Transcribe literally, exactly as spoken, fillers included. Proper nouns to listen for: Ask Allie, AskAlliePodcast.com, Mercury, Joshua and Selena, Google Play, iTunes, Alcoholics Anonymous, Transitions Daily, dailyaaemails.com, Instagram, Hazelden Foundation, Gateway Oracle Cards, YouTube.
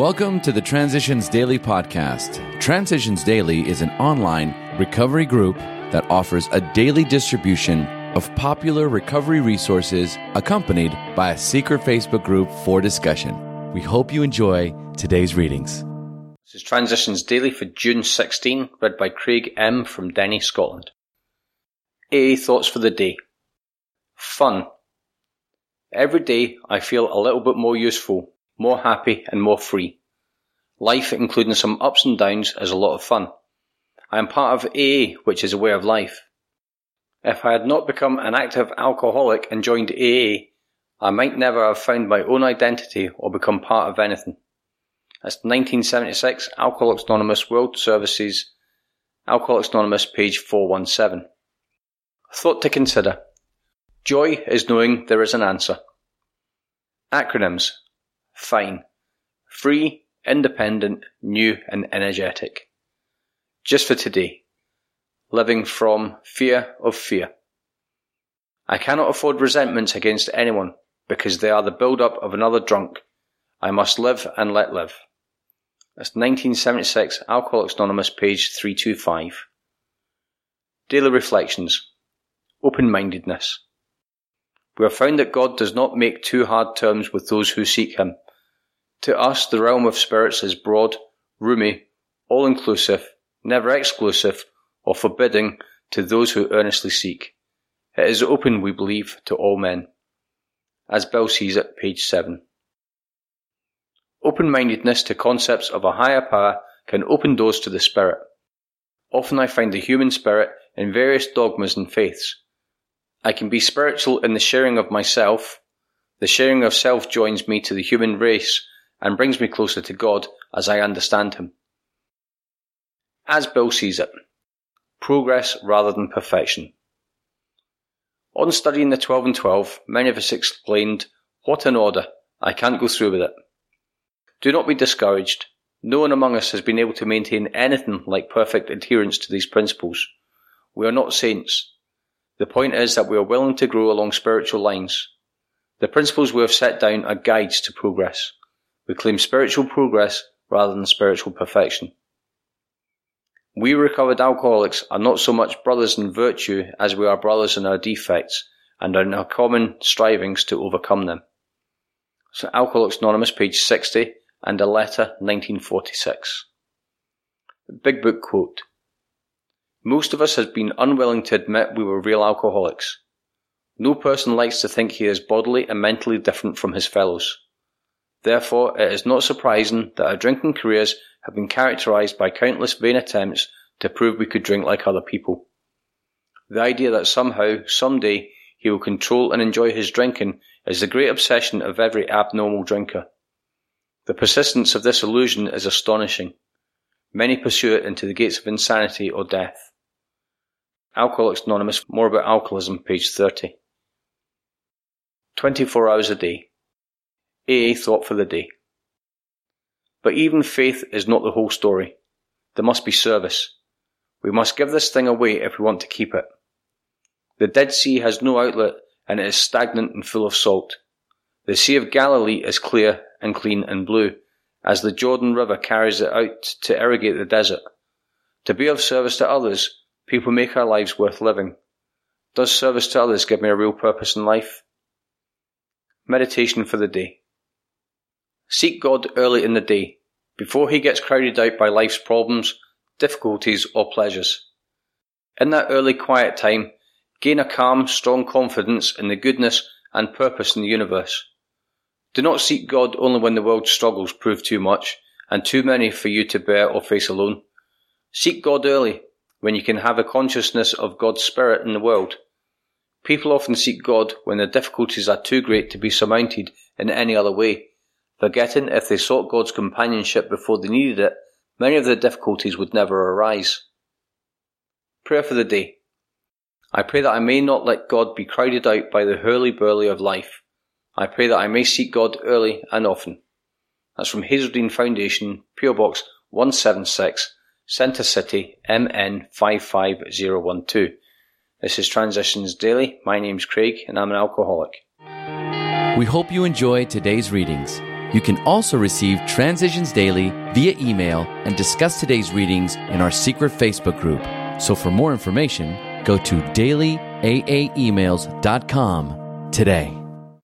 Welcome to the Transitions Daily podcast. Transitions Daily is an online recovery group that offers a daily distribution of popular recovery resources accompanied by a secret Facebook group for discussion. We hope you enjoy today's readings. This is Transitions Daily for June sixteenth, read by Craig M. from Denny, Scotland. A A thoughts for the day. Fun. Every day I feel a little bit more useful, more happy and more free. Life, including some ups and downs, is a lot of fun. I am part of A A, which is a way of life. If I had not become an active alcoholic and joined A A, I might never have found my own identity or become part of anything. That's nineteen seventy-six, Alcoholics Anonymous World Services, Alcoholics Anonymous, page four one seven. Thought to consider. Joy is knowing there is an answer. Acronyms. Fine. Free, independent, new and energetic. Just for today. Living from fear of fear. I cannot afford resentments against anyone because they are the build-up of another drunk. I must live and let live. That's nineteen seventy-six, Alcoholics Anonymous, page three two five. Daily Reflections. Open-mindedness. We have found that God does not make too hard terms with those who seek Him. To us, the realm of spirits is broad, roomy, all-inclusive, never exclusive or forbidding to those who earnestly seek. It is open, we believe, to all men. As Bill sees it, page seven. Open-mindedness to concepts of a higher power can open doors to the spirit. Often I find the human spirit in various dogmas and faiths. I can be spiritual in the sharing of myself. The sharing of self joins me to the human race and brings me closer to God as I understand Him. As Bill sees it, progress rather than perfection. On studying the twelve and twelve, many of us explained, "What an order, I can't go through with it." Do not be discouraged. No one among us has been able to maintain anything like perfect adherence to these principles. We are not saints. The point is that we are willing to grow along spiritual lines. The principles we have set down are guides to progress. We claim spiritual progress rather than spiritual perfection. We recovered alcoholics are not so much brothers in virtue as we are brothers in our defects and in our common strivings to overcome them. So Alcoholics Anonymous, page sixty, and a letter, nineteen forty-six. Big Book quote. Most of us have been unwilling to admit we were real alcoholics. No person likes to think he is bodily and mentally different from his fellows. Therefore, it is not surprising that our drinking careers have been characterized by countless vain attempts to prove we could drink like other people. The idea that somehow, someday, he will control and enjoy his drinking is the great obsession of every abnormal drinker. The persistence of this illusion is astonishing. Many pursue it into the gates of insanity or death. Alcoholics Anonymous, more about alcoholism, page thirty. twenty-four hours a day. A A thought for the day. But even faith is not the whole story. There must be service. We must give this thing away if we want to keep it. The Dead Sea has no outlet and it is stagnant and full of salt. The Sea of Galilee is clear and clean and blue, as the Jordan River carries it out to irrigate the desert. To be of service to others, people make our lives worth living. Does service to others give me a real purpose in life? Meditation for the day. Seek God early in the day, before he gets crowded out by life's problems, difficulties or pleasures. In that early quiet time, gain a calm, strong confidence in the goodness and purpose in the universe. Do not seek God only when the world's struggles prove too much and too many for you to bear or face alone. Seek God early, when you can have a consciousness of God's spirit in the world. People often seek God when their difficulties are too great to be surmounted in any other way. Forgetting if they sought God's companionship before they needed it, many of their difficulties would never arise. Prayer for the day. I pray that I may not let God be crowded out by the hurly-burly of life. I pray that I may seek God early and often. That's from Hazelden Foundation, P O Box one seven six, Center City, M N five five zero one two. This is Transitions Daily. My name's Craig and I'm an alcoholic. We hope you enjoy today's readings. You can also receive Transitions Daily via email and discuss today's readings in our secret Facebook group. So for more information, go to daily a a emails dot com today.